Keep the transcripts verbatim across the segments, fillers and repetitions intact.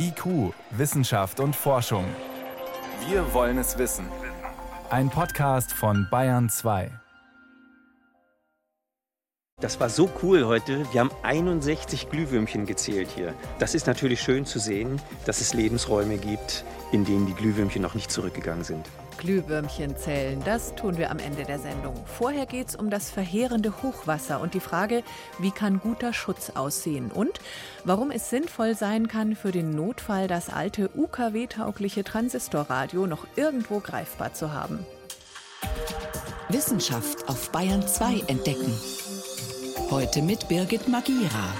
I Q, Wissenschaft und Forschung. Wir wollen es wissen. Ein Podcast von Bayern zwei. Das war so cool heute. Wir haben einundsechzig Glühwürmchen gezählt hier. Das ist natürlich schön zu sehen, dass es Lebensräume gibt, in denen die Glühwürmchen noch nicht zurückgegangen sind. Glühwürmchen zählen, das tun wir am Ende der Sendung. Vorher geht's um das verheerende Hochwasser und die Frage, wie kann guter Schutz aussehen und warum es sinnvoll sein kann, für den Notfall das alte U K W-taugliche Transistorradio noch irgendwo greifbar zu haben. Wissenschaft auf Bayern zwei entdecken. Heute mit Birgit Magira.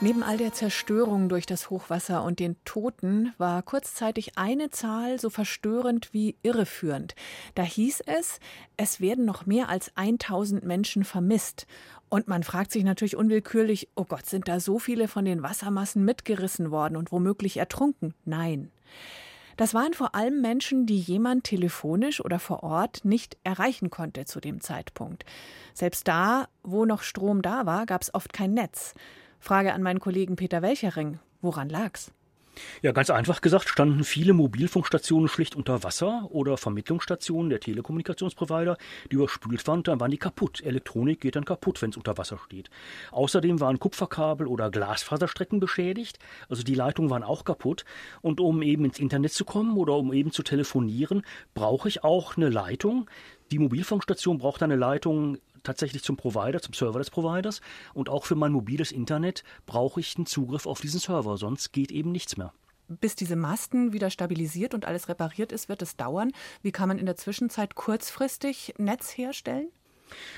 Neben all der Zerstörung durch das Hochwasser und den Toten war kurzzeitig eine Zahl so verstörend wie irreführend. Da hieß es, es werden noch mehr als tausend Menschen vermisst. Und man fragt sich natürlich unwillkürlich, oh Gott, sind da so viele von den Wassermassen mitgerissen worden und womöglich ertrunken? Nein. Das waren vor allem Menschen, die jemand telefonisch oder vor Ort nicht erreichen konnte zu dem Zeitpunkt. Selbst da, wo noch Strom da war, gab es oft kein Netz. Frage an meinen Kollegen Peter Welchering, woran lag's? Ja, ganz einfach gesagt, standen viele Mobilfunkstationen schlicht unter Wasser oder Vermittlungsstationen der Telekommunikationsprovider, die überspült waren, dann waren die kaputt. Elektronik geht dann kaputt, wenn es unter Wasser steht. Außerdem waren Kupferkabel oder Glasfaserstrecken beschädigt, also die Leitungen waren auch kaputt. Und um eben ins Internet zu kommen oder um eben zu telefonieren, brauche ich auch eine Leitung. Die Mobilfunkstation braucht eine Leitung tatsächlich zum Provider, zum Server des Providers. Und auch für mein mobiles Internet brauche ich einen Zugriff auf diesen Server, sonst geht eben nichts mehr. Bis diese Masten wieder stabilisiert und alles repariert ist, wird es dauern. Wie kann man in der Zwischenzeit kurzfristig Netz herstellen?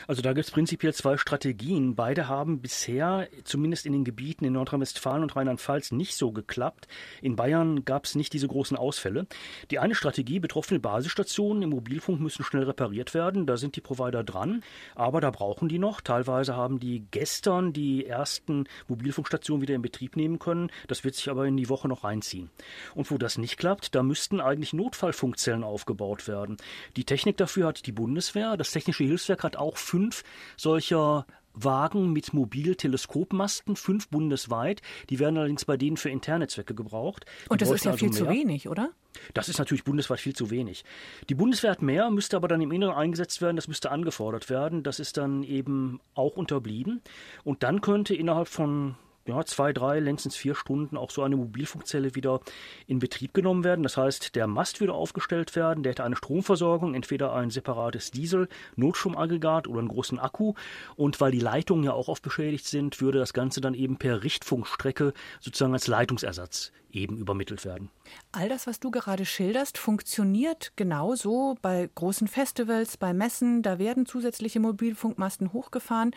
Also da gibt es prinzipiell zwei Strategien. Beide haben bisher, zumindest in den Gebieten in Nordrhein-Westfalen und Rheinland-Pfalz, nicht so geklappt. In Bayern gab es nicht diese großen Ausfälle. Die eine Strategie, betroffene Basisstationen im Mobilfunk müssen schnell repariert werden. Da sind die Provider dran, aber da brauchen die noch. Teilweise haben die gestern die ersten Mobilfunkstationen wieder in Betrieb nehmen können. Das wird sich aber in die Woche noch reinziehen. Und wo das nicht klappt, da müssten eigentlich Notfallfunkzellen aufgebaut werden. Die Technik dafür hat die Bundeswehr. Das Technische Hilfswerk hat auch Auch fünf solcher Wagen mit Mobilteleskopmasten, fünf bundesweit. Die werden allerdings bei denen für interne Zwecke gebraucht. Die Und das ist ja also viel mehr. Zu wenig, oder? Das ist natürlich bundesweit viel zu wenig. Die Bundeswehr hat mehr, müsste aber dann im Inneren eingesetzt werden, das müsste angefordert werden. Das ist dann eben auch unterblieben. Und dann könnte innerhalb von ja, zwei, drei, längstens vier Stunden auch so eine Mobilfunkzelle wieder in Betrieb genommen werden. Das heißt, der Mast würde aufgestellt werden, der hätte eine Stromversorgung, entweder ein separates Diesel-Notstromaggregat oder einen großen Akku. Und weil die Leitungen ja auch oft beschädigt sind, würde das Ganze dann eben per Richtfunkstrecke sozusagen als Leitungsersatz eben übermittelt werden. All das, was du gerade schilderst, funktioniert genauso bei großen Festivals, bei Messen. Da werden zusätzliche Mobilfunkmasten hochgefahren.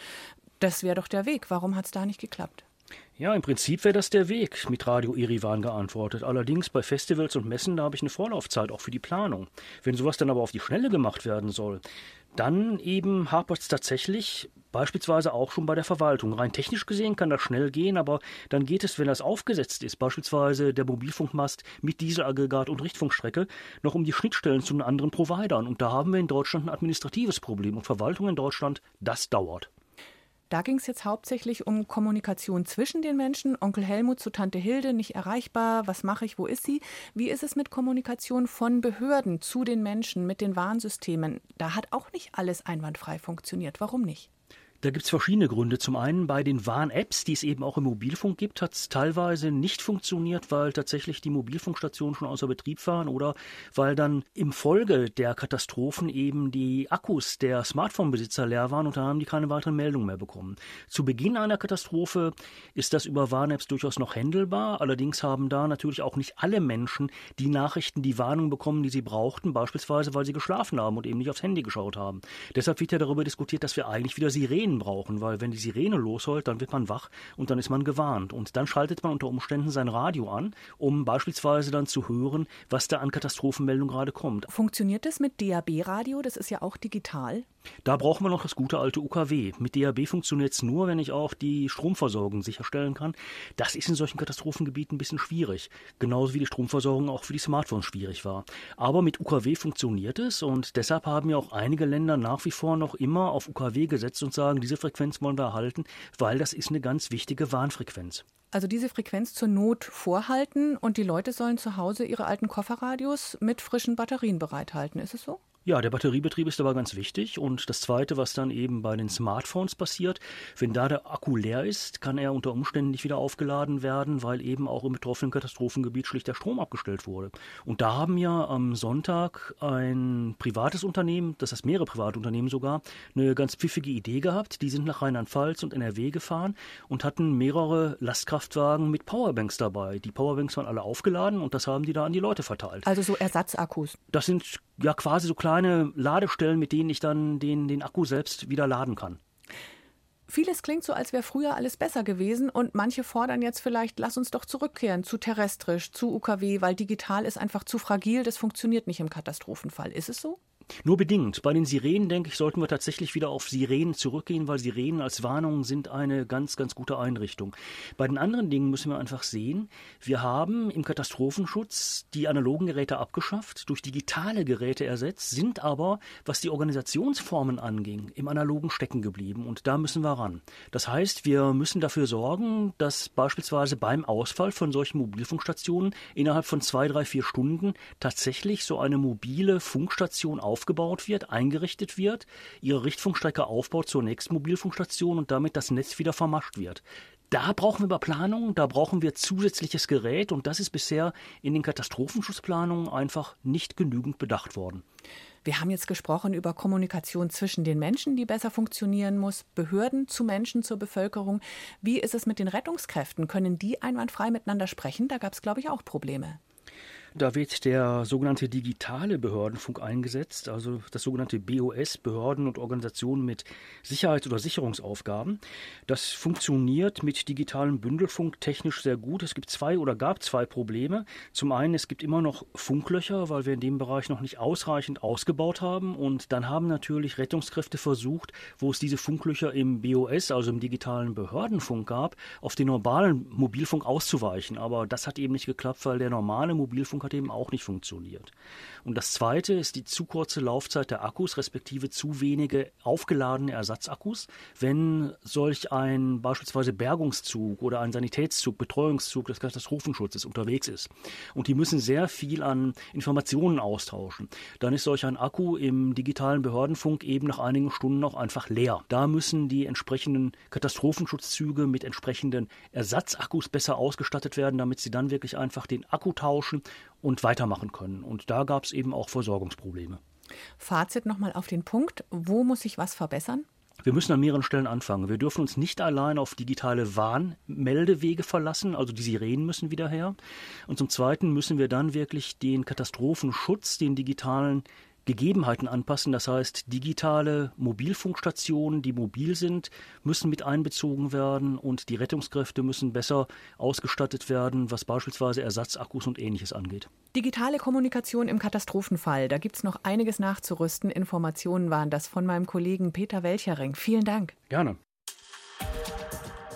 Das wäre doch der Weg. Warum hat es da nicht geklappt? Ja, im Prinzip wäre das der Weg, mit Radio Erivan geantwortet. Allerdings bei Festivals und Messen, da habe ich eine Vorlaufzeit, auch für die Planung. Wenn sowas dann aber auf die Schnelle gemacht werden soll, dann eben hapert es tatsächlich beispielsweise auch schon bei der Verwaltung. Rein technisch gesehen kann das schnell gehen, aber dann geht es, wenn das aufgesetzt ist, beispielsweise der Mobilfunkmast mit Dieselaggregat und Richtfunkstrecke, noch um die Schnittstellen zu den anderen Providern. Und da haben wir in Deutschland ein administratives Problem. Und Verwaltung in Deutschland, das dauert. Da ging es jetzt hauptsächlich um Kommunikation zwischen den Menschen. Onkel Helmut zu Tante Hilde, nicht erreichbar, was mache ich, wo ist sie? Wie ist es mit Kommunikation von Behörden zu den Menschen, mit den Warnsystemen? Da hat auch nicht alles einwandfrei funktioniert. Warum nicht? Da gibt es verschiedene Gründe. Zum einen bei den Warn-Apps, die es eben auch im Mobilfunk gibt, hat es teilweise nicht funktioniert, weil tatsächlich die Mobilfunkstationen schon außer Betrieb waren oder weil dann im Folge der Katastrophen eben die Akkus der Smartphone-Besitzer leer waren und dann haben die keine weiteren Meldungen mehr bekommen. Zu Beginn einer Katastrophe ist das über Warn-Apps durchaus noch händelbar. Allerdings haben da natürlich auch nicht alle Menschen die Nachrichten, die Warnung bekommen, die sie brauchten, beispielsweise weil sie geschlafen haben und eben nicht aufs Handy geschaut haben. Deshalb wird ja darüber diskutiert, dass wir eigentlich wieder Sirenen brauchen, weil wenn die Sirene losheult, dann wird man wach und dann ist man gewarnt. Und dann schaltet man unter Umständen sein Radio an, um beispielsweise dann zu hören, was da an Katastrophenmeldungen gerade kommt. Funktioniert das mit D A B-Radio? Das ist ja auch digital. Da braucht man noch das gute alte U K W. Mit D A B funktioniert es nur, wenn ich auch die Stromversorgung sicherstellen kann. Das ist in solchen Katastrophengebieten ein bisschen schwierig. Genauso wie die Stromversorgung auch für die Smartphones schwierig war. Aber mit U K W funktioniert es und deshalb haben ja auch einige Länder nach wie vor noch immer auf U K W gesetzt und sagen, diese Frequenz wollen wir erhalten, weil das ist eine ganz wichtige Warnfrequenz. Also diese Frequenz zur Not vorhalten und die Leute sollen zu Hause ihre alten Kofferradios mit frischen Batterien bereithalten. Ist es so? Ja, der Batteriebetrieb ist dabei ganz wichtig. Und das Zweite, was dann eben bei den Smartphones passiert, wenn da der Akku leer ist, kann er unter Umständen nicht wieder aufgeladen werden, weil eben auch im betroffenen Katastrophengebiet schlicht der Strom abgestellt wurde. Und da haben ja am Sonntag ein privates Unternehmen, das heißt mehrere private Unternehmen sogar, eine ganz pfiffige Idee gehabt. Die sind nach Rheinland-Pfalz und N R W gefahren und hatten mehrere Lastkraftwagen mit Powerbanks dabei. Die Powerbanks waren alle aufgeladen und das haben die da an die Leute verteilt. Also so Ersatzakkus? Das sind ja quasi so kleine Ladestellen, mit denen ich dann den, den Akku selbst wieder laden kann. Vieles klingt so, als wäre früher alles besser gewesen und manche fordern jetzt vielleicht, lass uns doch zurückkehren zu terrestrisch, zu U K W, weil digital ist einfach zu fragil, das funktioniert nicht im Katastrophenfall. Ist es so? Nur bedingt. Bei den Sirenen, denke ich, sollten wir tatsächlich wieder auf Sirenen zurückgehen, weil Sirenen als Warnungen sind eine ganz, ganz gute Einrichtung. Bei den anderen Dingen müssen wir einfach sehen, wir haben im Katastrophenschutz die analogen Geräte abgeschafft, durch digitale Geräte ersetzt, sind aber, was die Organisationsformen anging, im Analogen stecken geblieben und da müssen wir ran. Das heißt, wir müssen dafür sorgen, dass beispielsweise beim Ausfall von solchen Mobilfunkstationen innerhalb von zwei, drei, vier Stunden tatsächlich so eine mobile Funkstation aufkommt. aufgebaut wird, eingerichtet wird, ihre Richtfunkstrecke aufbaut zur nächsten Mobilfunkstation und damit das Netz wieder vermascht wird. Da brauchen wir aber Planung, da brauchen wir zusätzliches Gerät und das ist bisher in den Katastrophenschutzplanungen einfach nicht genügend bedacht worden. Wir haben jetzt gesprochen über Kommunikation zwischen den Menschen, die besser funktionieren muss, Behörden zu Menschen, zur Bevölkerung. Wie ist es mit den Rettungskräften? Können die einwandfrei miteinander sprechen? Da gab es, glaube ich, auch Probleme. Da wird der sogenannte digitale Behördenfunk eingesetzt, also das sogenannte B O S, Behörden und Organisationen mit Sicherheits- oder Sicherungsaufgaben. Das funktioniert mit digitalem Bündelfunk technisch sehr gut. Es gibt zwei oder gab zwei Probleme. Zum einen, es gibt immer noch Funklöcher, weil wir in dem Bereich noch nicht ausreichend ausgebaut haben. Und dann haben natürlich Rettungskräfte versucht, wo es diese Funklöcher im B O S, also im digitalen Behördenfunk gab, auf den normalen Mobilfunk auszuweichen. Aber das hat eben nicht geklappt, weil der normale Mobilfunk hat eben auch nicht funktioniert. Und das Zweite ist die zu kurze Laufzeit der Akkus, respektive zu wenige aufgeladene Ersatzakkus. Wenn solch ein beispielsweise Bergungszug oder ein Sanitätszug, Betreuungszug des Katastrophenschutzes unterwegs ist und die müssen sehr viel an Informationen austauschen, dann ist solch ein Akku im digitalen Behördenfunk eben nach einigen Stunden auch einfach leer. Da müssen die entsprechenden Katastrophenschutzzüge mit entsprechenden Ersatzakkus besser ausgestattet werden, damit sie dann wirklich einfach den Akku tauschen und weitermachen können. Und da gab es eben auch Versorgungsprobleme. Fazit nochmal auf den Punkt. Wo muss sich was verbessern? Wir müssen an mehreren Stellen anfangen. Wir dürfen uns nicht allein auf digitale Warnmeldewege verlassen, also die Sirenen müssen wieder her. Und zum Zweiten müssen wir dann wirklich den Katastrophenschutz, den digitalen Gegebenheiten anpassen. Das heißt, digitale Mobilfunkstationen, die mobil sind, müssen mit einbezogen werden und die Rettungskräfte müssen besser ausgestattet werden, was beispielsweise Ersatzakkus und Ähnliches angeht. Digitale Kommunikation im Katastrophenfall. Da gibt es noch einiges nachzurüsten. Informationen waren das von meinem Kollegen Peter Welchering. Vielen Dank. Gerne.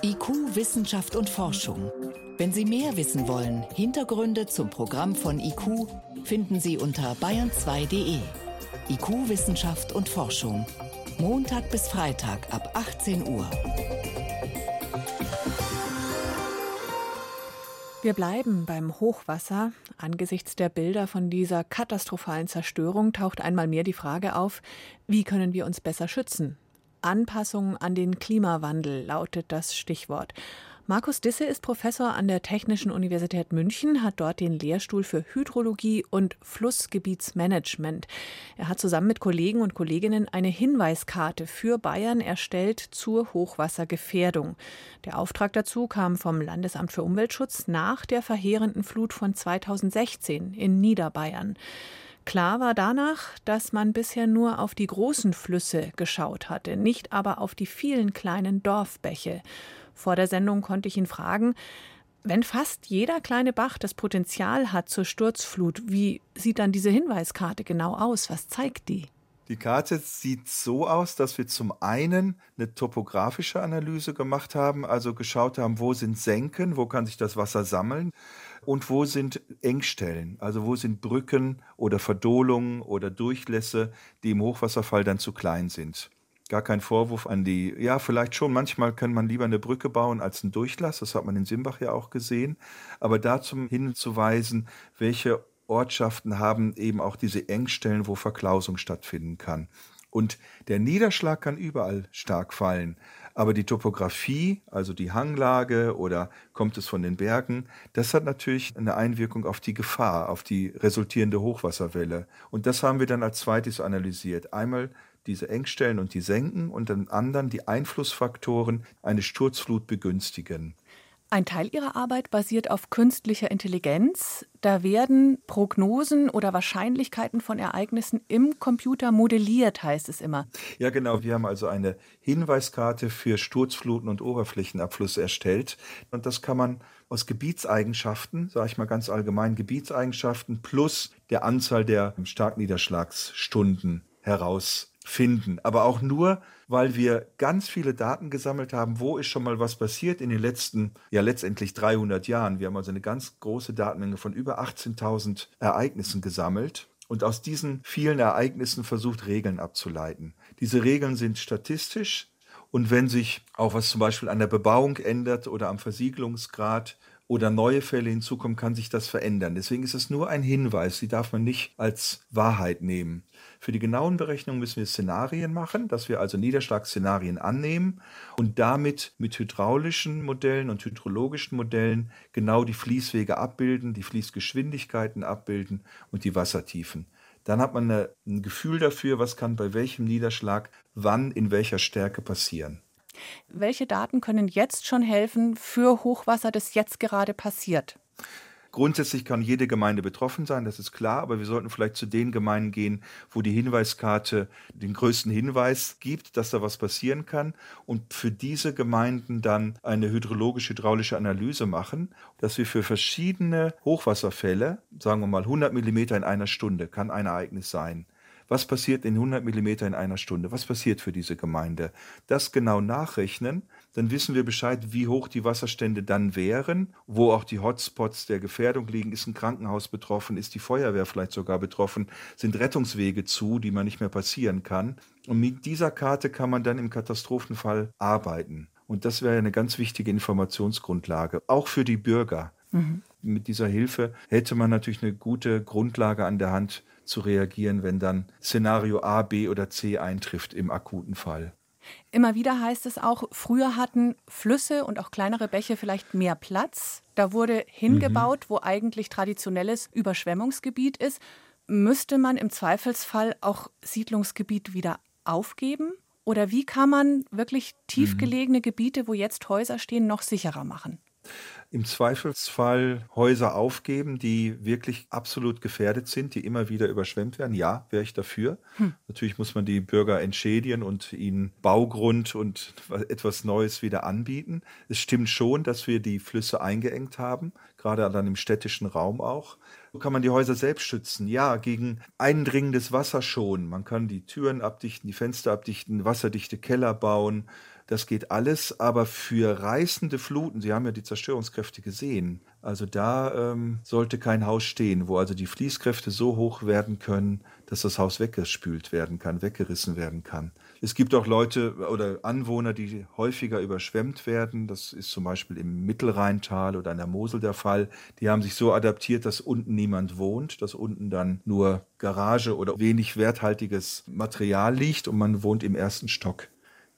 I Q, Wissenschaft und Forschung. Wenn Sie mehr wissen wollen, Hintergründe zum Programm von I Q finden Sie unter bayern zwei punkt de. I Q Wissenschaft und Forschung. Montag bis Freitag ab achtzehn Uhr. Wir bleiben beim Hochwasser. Angesichts der Bilder von dieser katastrophalen Zerstörung taucht einmal mehr die Frage auf, wie können wir uns besser schützen? Anpassung an den Klimawandel lautet das Stichwort. Markus Disse ist Professor an der Technischen Universität München, hat dort den Lehrstuhl für Hydrologie und Flussgebietsmanagement. Er hat zusammen mit Kollegen und Kolleginnen eine Hinweiskarte für Bayern erstellt zur Hochwassergefährdung. Der Auftrag dazu kam vom Landesamt für Umweltschutz nach der verheerenden Flut von zweitausendsechzehn in Niederbayern. Klar war danach, dass man bisher nur auf die großen Flüsse geschaut hatte, nicht aber auf die vielen kleinen Dorfbäche. Vor der Sendung konnte ich ihn fragen, wenn fast jeder kleine Bach das Potenzial hat zur Sturzflut, wie sieht dann diese Hinweiskarte genau aus? Was zeigt die? Die Karte sieht so aus, dass wir zum einen eine topografische Analyse gemacht haben, also geschaut haben, wo sind Senken, wo kann sich das Wasser sammeln und wo sind Engstellen, also wo sind Brücken oder Verdohlungen oder Durchlässe, die im Hochwasserfall dann zu klein sind. gar kein Vorwurf an die, ja vielleicht schon, manchmal kann man lieber eine Brücke bauen als einen Durchlass, das hat man in Simbach ja auch gesehen, aber dazu hinzuweisen, welche Ortschaften haben eben auch diese Engstellen, wo Verklausung stattfinden kann. Und der Niederschlag kann überall stark fallen, aber die Topografie, also die Hanglage oder kommt es von den Bergen, das hat natürlich eine Einwirkung auf die Gefahr, auf die resultierende Hochwasserwelle. Und das haben wir dann als zweites analysiert. Einmal diese Engstellen und die Senken und dann anderen die Einflussfaktoren, eine Sturzflut begünstigen. Ein Teil Ihrer Arbeit basiert auf künstlicher Intelligenz. Da werden Prognosen oder Wahrscheinlichkeiten von Ereignissen im Computer modelliert, heißt es immer. Ja, genau. Wir haben also eine Hinweiskarte für Sturzfluten und Oberflächenabfluss erstellt. Und das kann man aus Gebietseigenschaften, sage ich mal ganz allgemein, Gebietseigenschaften plus der Anzahl der Starkniederschlagsstunden herausfinden. Aber auch nur, weil wir ganz viele Daten gesammelt haben, wo ist schon mal was passiert in den letzten, ja letztendlich dreihundert Jahren. Wir haben also eine ganz große Datenmenge von über achtzehntausend Ereignissen gesammelt und aus diesen vielen Ereignissen versucht, Regeln abzuleiten. Diese Regeln sind statistisch und wenn sich auch was zum Beispiel an der Bebauung ändert oder am Versiegelungsgrad oder neue Fälle hinzukommen, kann sich das verändern. Deswegen ist es nur ein Hinweis, die darf man nicht als Wahrheit nehmen. Für die genauen Berechnungen müssen wir Szenarien machen, dass wir also Niederschlagsszenarien annehmen und damit mit hydraulischen Modellen und hydrologischen Modellen genau die Fließwege abbilden, die Fließgeschwindigkeiten abbilden und die Wassertiefen. Dann hat man eine, ein Gefühl dafür, was kann bei welchem Niederschlag wann in welcher Stärke passieren. Welche Daten können jetzt schon helfen für Hochwasser, das jetzt gerade passiert? Grundsätzlich kann jede Gemeinde betroffen sein, das ist klar, aber wir sollten vielleicht zu den Gemeinden gehen, wo die Hinweiskarte den größten Hinweis gibt, dass da was passieren kann und für diese Gemeinden dann eine hydrologisch-hydraulische Analyse machen, dass wir für verschiedene Hochwasserfälle, sagen wir mal hundert Millimeter in einer Stunde, kann ein Ereignis sein. Was passiert in hundert Millimeter in einer Stunde? Was passiert für diese Gemeinde? Das genau nachrechnen, dann wissen wir Bescheid, wie hoch die Wasserstände dann wären, wo auch die Hotspots der Gefährdung liegen. Ist ein Krankenhaus betroffen? Ist die Feuerwehr vielleicht sogar betroffen? Sind Rettungswege zu, die man nicht mehr passieren kann? Und mit dieser Karte kann man dann im Katastrophenfall arbeiten. Und das wäre eine ganz wichtige Informationsgrundlage, auch für die Bürger. Mhm. Mit dieser Hilfe hätte man natürlich eine gute Grundlage an der Hand, zu reagieren, wenn dann Szenario A, B oder C eintrifft im akuten Fall. Immer wieder heißt es auch, früher hatten Flüsse und auch kleinere Bäche vielleicht mehr Platz. Da wurde hingebaut, mhm. wo eigentlich traditionelles Überschwemmungsgebiet ist. Müsste man im Zweifelsfall auch Siedlungsgebiet wieder aufgeben? Oder wie kann man wirklich tiefgelegene mhm. Gebiete, wo jetzt Häuser stehen, noch sicherer machen? Im Zweifelsfall Häuser aufgeben, die wirklich absolut gefährdet sind, die immer wieder überschwemmt werden. Ja, wäre ich dafür. Hm. Natürlich muss man die Bürger entschädigen und ihnen Baugrund und etwas Neues wieder anbieten. Es stimmt schon, dass wir die Flüsse eingeengt haben, gerade dann im städtischen Raum auch. So kann man die Häuser selbst schützen. Ja, gegen eindringendes Wasser schon. Man kann die Türen abdichten, die Fenster abdichten, wasserdichte Keller bauen. Das geht alles, aber für reißende Fluten, Sie haben ja die Zerstörungskräfte gesehen, also da ähm, sollte kein Haus stehen, wo also die Fließkräfte so hoch werden können, dass das Haus weggespült werden kann, weggerissen werden kann. Es gibt auch Leute oder Anwohner, die häufiger überschwemmt werden. Das ist zum Beispiel im Mittelrheintal oder an der Mosel der Fall. Die haben sich so adaptiert, dass unten niemand wohnt, dass unten dann nur Garage oder wenig werthaltiges Material liegt und man wohnt im ersten Stock.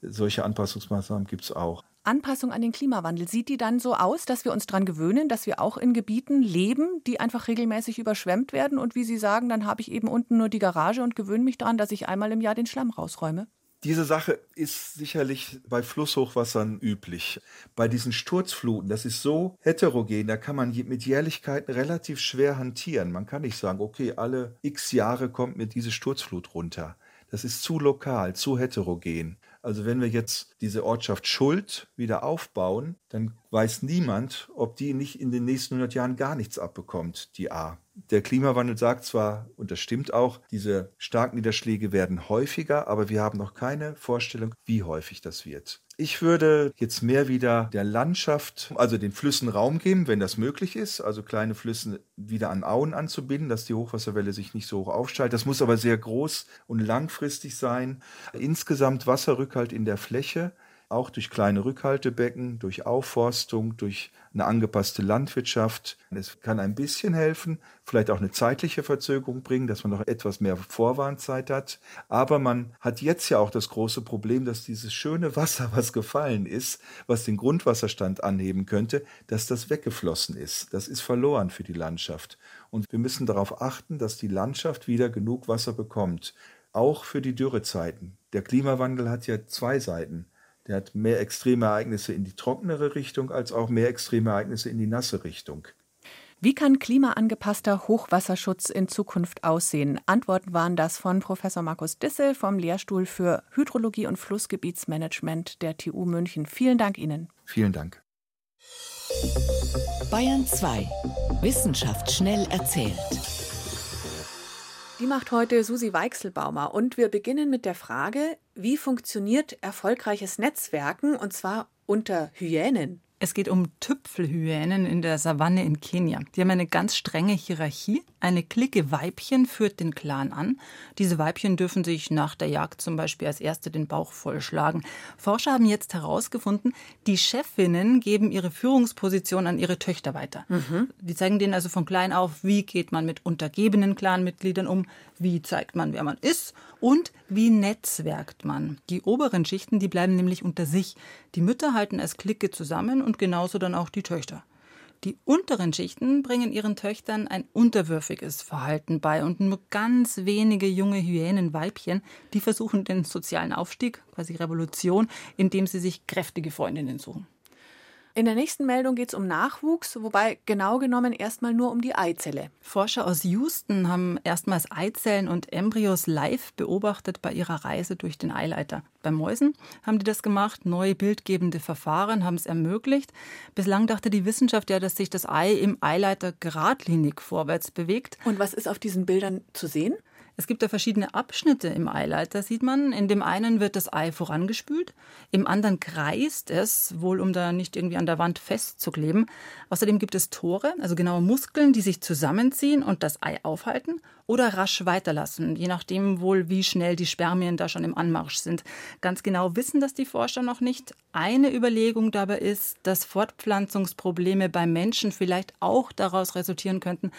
Solche Anpassungsmaßnahmen gibt es auch. Anpassung an den Klimawandel, sieht die dann so aus, dass wir uns daran gewöhnen, dass wir auch in Gebieten leben, die einfach regelmäßig überschwemmt werden? Und wie Sie sagen, dann habe ich eben unten nur die Garage und gewöhne mich daran, dass ich einmal im Jahr den Schlamm rausräume? Diese Sache ist sicherlich bei Flusshochwassern üblich. Bei diesen Sturzfluten, das ist so heterogen, da kann man mit Jährlichkeiten relativ schwer hantieren. Man kann nicht sagen, okay, alle x Jahre kommt mir diese Sturzflut runter. Das ist zu lokal, zu heterogen. Also wenn wir jetzt diese Ortschaft Schuld wieder aufbauen, dann weiß niemand, ob die nicht in den nächsten hundert Jahren gar nichts abbekommt, die A. Der Klimawandel sagt zwar, und das stimmt auch, diese Starkniederschläge werden häufiger, aber wir haben noch keine Vorstellung, wie häufig das wird. Ich würde jetzt mehr wieder der Landschaft, also den Flüssen Raum geben, wenn das möglich ist. Also kleine Flüsse wieder an Auen anzubinden, dass die Hochwasserwelle sich nicht so hoch aufsteigt. Das muss aber sehr groß und langfristig sein. Insgesamt Wasserrückhalt in der Fläche, auch durch kleine Rückhaltebecken, durch Aufforstung, durch eine angepasste Landwirtschaft. Es kann ein bisschen helfen, vielleicht auch eine zeitliche Verzögerung bringen, dass man noch etwas mehr Vorwarnzeit hat. Aber man hat jetzt ja auch das große Problem, dass dieses schöne Wasser, was gefallen ist, was den Grundwasserstand anheben könnte, dass das weggeflossen ist. Das ist verloren für die Landschaft. Und wir müssen darauf achten, dass die Landschaft wieder genug Wasser bekommt, auch für die Dürrezeiten. Der Klimawandel hat ja zwei Seiten. Der hat mehr extreme Ereignisse in die trockenere Richtung als auch mehr extreme Ereignisse in die nasse Richtung. Wie kann klimaangepasster Hochwasserschutz in Zukunft aussehen? Antworten waren das von Professor Markus Disse vom Lehrstuhl für Hydrologie und Flussgebietsmanagement der T U München. Vielen Dank Ihnen. Vielen Dank. Bayern zwei. Wissenschaft schnell erzählt. Die macht heute Susi Weichselbaumer und wir beginnen mit der Frage, wie funktioniert erfolgreiches Netzwerken und zwar unter Hyänen? Es geht um Tüpfelhyänen in der Savanne in Kenia. Die haben eine ganz strenge Hierarchie. Eine Clique Weibchen führt den Clan an. Diese Weibchen dürfen sich nach der Jagd zum Beispiel als erste den Bauch vollschlagen. Forscher haben jetzt herausgefunden, die Chefinnen geben ihre Führungsposition an ihre Töchter weiter. Mhm. Die zeigen denen also von klein auf, wie geht man mit untergebenen Clanmitgliedern um, wie zeigt man, wer man ist und wie netzwerkt man. Die oberen Schichten, die bleiben nämlich unter sich. Die Mütter halten als Clique zusammen und genauso dann auch die Töchter. Die unteren Schichten bringen ihren Töchtern ein unterwürfiges Verhalten bei und nur ganz wenige junge Hyänenweibchen, die versuchen den sozialen Aufstieg, quasi Revolution, indem sie sich kräftige Freundinnen suchen. In der nächsten Meldung geht es um Nachwuchs, wobei genau genommen erstmal nur um die Eizelle. Forscher aus Houston haben erstmals Eizellen und Embryos live beobachtet bei ihrer Reise durch den Eileiter. Bei Mäusen haben die das gemacht, neue bildgebende Verfahren haben es ermöglicht. Bislang dachte die Wissenschaft ja, dass sich das Ei im Eileiter geradlinig vorwärts bewegt. Und was ist auf diesen Bildern zu sehen? Es gibt da verschiedene Abschnitte im Eileiter, sieht man. In dem einen wird das Ei vorangespült, im anderen kreist es, wohl um da nicht irgendwie an der Wand festzukleben. Außerdem gibt es Tore, also genaue Muskeln, die sich zusammenziehen und das Ei aufhalten oder rasch weiterlassen, je nachdem wohl, wie schnell die Spermien da schon im Anmarsch sind. Ganz genau wissen das die Forscher noch nicht. Eine Überlegung dabei ist, dass Fortpflanzungsprobleme bei Menschen vielleicht auch daraus resultieren könnten,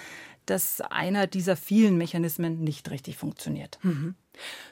dass einer dieser vielen Mechanismen nicht richtig funktioniert. Mhm.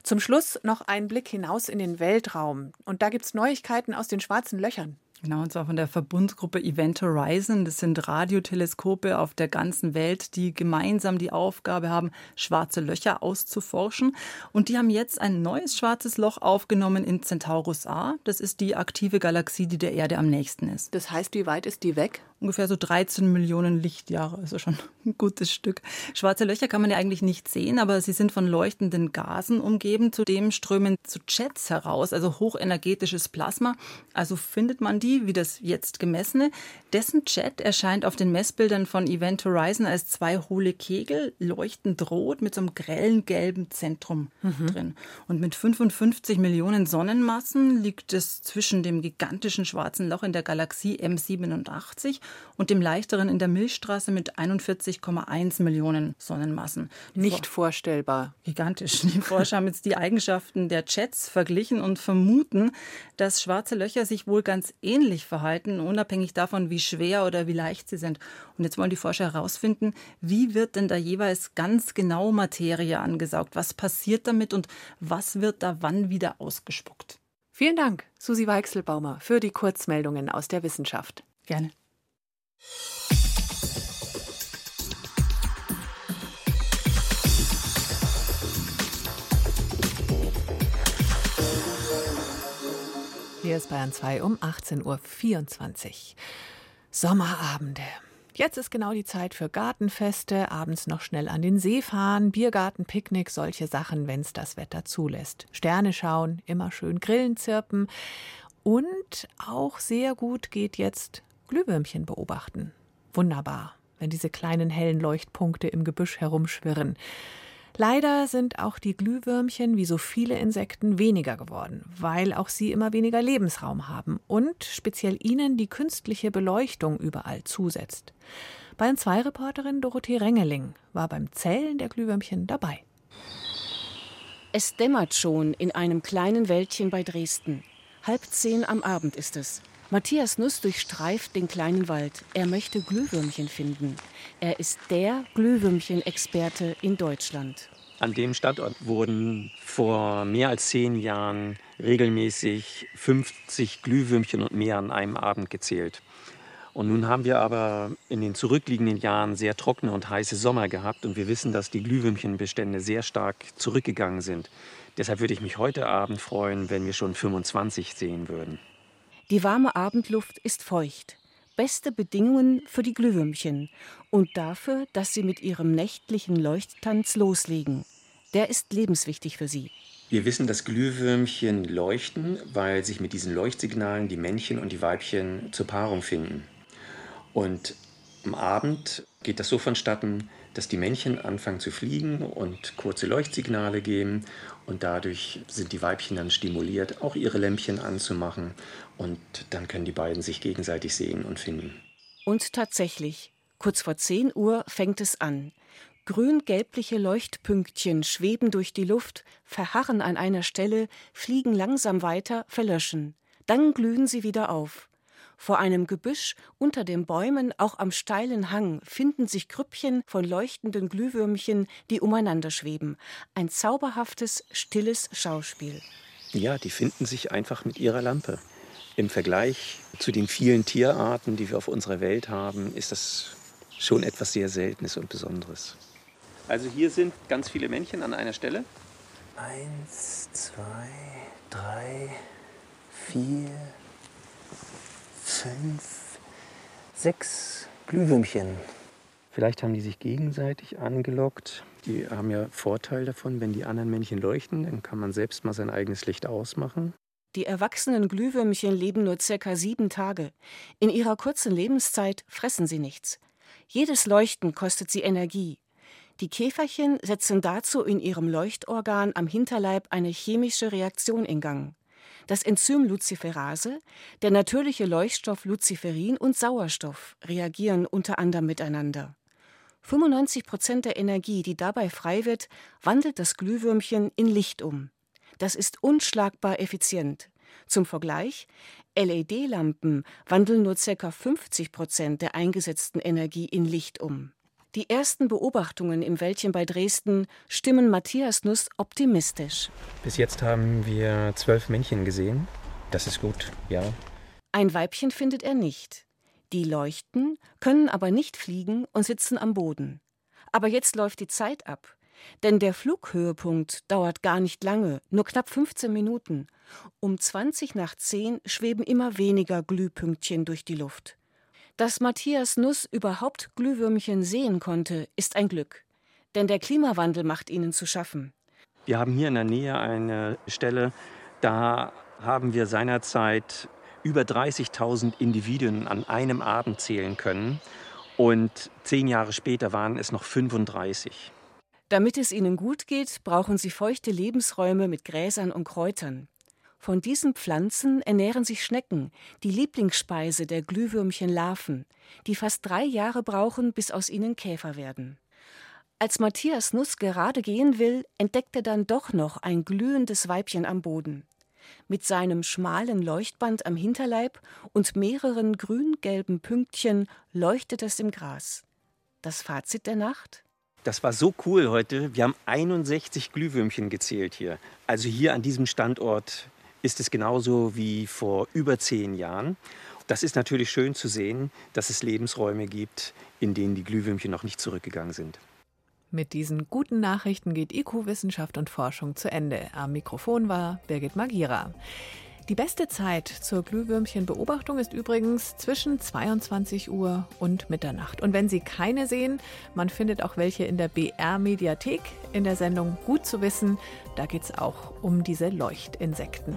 Zum Schluss noch ein Blick hinaus in den Weltraum. Und da gibt es Neuigkeiten aus den schwarzen Löchern. Genau, und zwar von der Verbundgruppe Event Horizon. Das sind Radioteleskope auf der ganzen Welt, die gemeinsam die Aufgabe haben, schwarze Löcher auszuforschen. Und die haben jetzt ein neues schwarzes Loch aufgenommen in Centaurus A. Das ist die aktive Galaxie, die der Erde am nächsten ist. Das heißt, wie weit ist die weg? Ungefähr so dreizehn Millionen Lichtjahre, also schon ein gutes Stück. Schwarze Löcher kann man ja eigentlich nicht sehen, aber sie sind von leuchtenden Gasen umgeben. Zudem strömen zu Jets heraus, also hochenergetisches Plasma. Also findet man die, wie das jetzt gemessene. Dessen Jet erscheint auf den Messbildern von Event Horizon als zwei hohle Kegel, leuchtend rot mit so einem grellen gelben Zentrum mhm. drin. Und mit fünfundfünfzig Millionen Sonnenmassen liegt es zwischen dem gigantischen schwarzen Loch in der Galaxie M siebenundachtzig und dem leichteren in der Milchstraße mit einundvierzig Komma eins Millionen Sonnenmassen. Nicht vorstellbar. Gigantisch. Die Forscher haben jetzt die Eigenschaften der Jets verglichen und vermuten, dass schwarze Löcher sich wohl ganz ähnlich verhalten, unabhängig davon, wie schwer oder wie leicht sie sind. Und jetzt wollen die Forscher herausfinden, wie wird denn da jeweils ganz genau Materie angesaugt? Was passiert damit und was wird da wann wieder ausgespuckt? Vielen Dank, Susi Weichselbaumer, für die Kurzmeldungen aus der Wissenschaft. Gerne. Hier ist Bayern zwei um achtzehn Uhr vierundzwanzig. Sommerabende. Jetzt ist genau die Zeit für Gartenfeste, abends noch schnell an den See fahren, Biergarten, Picknick, solche Sachen, wenn es das Wetter zulässt. Sterne schauen, immer schön Grillen zirpen und auch sehr gut geht jetzt Glühwürmchen beobachten. Wunderbar, wenn diese kleinen hellen Leuchtpunkte im Gebüsch herumschwirren. Leider sind auch die Glühwürmchen wie so viele Insekten weniger geworden, weil auch sie immer weniger Lebensraum haben und speziell ihnen die künstliche Beleuchtung überall zusetzt. Bayern zwei Reporterin Dorothee Rengeling war beim Zählen der Glühwürmchen dabei. Es dämmert schon in einem kleinen Wäldchen bei Dresden. Halb zehn am Abend ist es. Matthias Nuss durchstreift den kleinen Wald. Er möchte Glühwürmchen finden. Er ist der Glühwürmchen-Experte in Deutschland. An dem Standort wurden vor mehr als zehn Jahren regelmäßig fünfzig Glühwürmchen und mehr an einem Abend gezählt. Und nun haben wir aber in den zurückliegenden Jahren sehr trockene und heiße Sommer gehabt. Und wir wissen, dass die Glühwürmchenbestände sehr stark zurückgegangen sind. Deshalb würde ich mich heute Abend freuen, wenn wir schon fünfundzwanzig sehen würden. Die warme Abendluft ist feucht. Beste Bedingungen für die Glühwürmchen. Und dafür, dass sie mit ihrem nächtlichen Leuchttanz loslegen. Der ist lebenswichtig für sie. Wir wissen, dass Glühwürmchen leuchten, weil sich mit diesen Leuchtsignalen die Männchen und die Weibchen zur Paarung finden. Und am Abend geht das so vonstatten, dass die Männchen anfangen zu fliegen und kurze Leuchtsignale geben. Und dadurch sind die Weibchen dann stimuliert, auch ihre Lämpchen anzumachen. Und dann können die beiden sich gegenseitig sehen und finden. Und tatsächlich, kurz vor zehn Uhr fängt es an. Grün-gelbliche Leuchtpünktchen schweben durch die Luft, verharren an einer Stelle, fliegen langsam weiter, verlöschen. Dann glühen sie wieder auf. Vor einem Gebüsch, unter den Bäumen, auch am steilen Hang, finden sich Grüppchen von leuchtenden Glühwürmchen, die umeinander schweben. Ein zauberhaftes, stilles Schauspiel. Ja, die finden sich einfach mit ihrer Lampe. Im Vergleich zu den vielen Tierarten, die wir auf unserer Welt haben, ist das schon etwas sehr Seltenes und Besonderes. Also hier sind ganz viele Männchen an einer Stelle. Eins, zwei, drei, vier... Fünf, sechs Glühwürmchen. Vielleicht haben die sich gegenseitig angelockt. Die haben ja Vorteil davon, wenn die anderen Männchen leuchten, dann kann man selbst mal sein eigenes Licht ausmachen. Die erwachsenen Glühwürmchen leben nur circa sieben Tage. In ihrer kurzen Lebenszeit fressen sie nichts. Jedes Leuchten kostet sie Energie. Die Käferchen setzen dazu in ihrem Leuchtorgan am Hinterleib eine chemische Reaktion in Gang. Das Enzym Luciferase, der natürliche Leuchtstoff Luciferin und Sauerstoff reagieren unter anderem miteinander. fünfundneunzig Prozent der Energie, die dabei frei wird, wandelt das Glühwürmchen in Licht um. Das ist unschlagbar effizient. Zum Vergleich, L E D-Lampen wandeln nur ca. fünfzig Prozent der eingesetzten Energie in Licht um. Die ersten Beobachtungen im Wäldchen bei Dresden stimmen Matthias Nuss optimistisch. Bis jetzt haben wir zwölf Männchen gesehen. Das ist gut, ja. Ein Weibchen findet er nicht. Die leuchten, können aber nicht fliegen und sitzen am Boden. Aber jetzt läuft die Zeit ab. Denn der Flughöhepunkt dauert gar nicht lange, nur knapp fünfzehn Minuten. Um zwanzig nach zehn schweben immer weniger Glühpünktchen durch die Luft. Dass Matthias Nuss überhaupt Glühwürmchen sehen konnte, ist ein Glück. Denn der Klimawandel macht ihnen zu schaffen. Wir haben hier in der Nähe eine Stelle, da haben wir seinerzeit über dreißigtausend Individuen an einem Abend zählen können. Und zehn Jahre später waren es noch fünfunddreißig. Damit es ihnen gut geht, brauchen sie feuchte Lebensräume mit Gräsern und Kräutern. Von diesen Pflanzen ernähren sich Schnecken, die Lieblingsspeise der Glühwürmchenlarven, die fast drei Jahre brauchen, bis aus ihnen Käfer werden. Als Matthias Nuss gerade gehen will, entdeckt er dann doch noch ein glühendes Weibchen am Boden. Mit seinem schmalen Leuchtband am Hinterleib und mehreren grün-gelben Pünktchen leuchtet es im Gras. Das Fazit der Nacht? Das war so cool heute. Wir haben einundsechzig Glühwürmchen gezählt hier. Also hier an diesem Standort ist es genauso wie vor über zehn Jahren. Das ist natürlich schön zu sehen, dass es Lebensräume gibt, in denen die Glühwürmchen noch nicht zurückgegangen sind. Mit diesen guten Nachrichten geht I Q Wissenschaft und Forschung zu Ende. Am Mikrofon war Birgit Magira. Die beste Zeit zur Glühwürmchenbeobachtung ist übrigens zwischen zweiundzwanzig Uhr und Mitternacht. Und wenn Sie keine sehen, man findet auch welche in der B R Mediathek in der Sendung Gut zu wissen. Da geht es auch um diese Leuchtinsekten.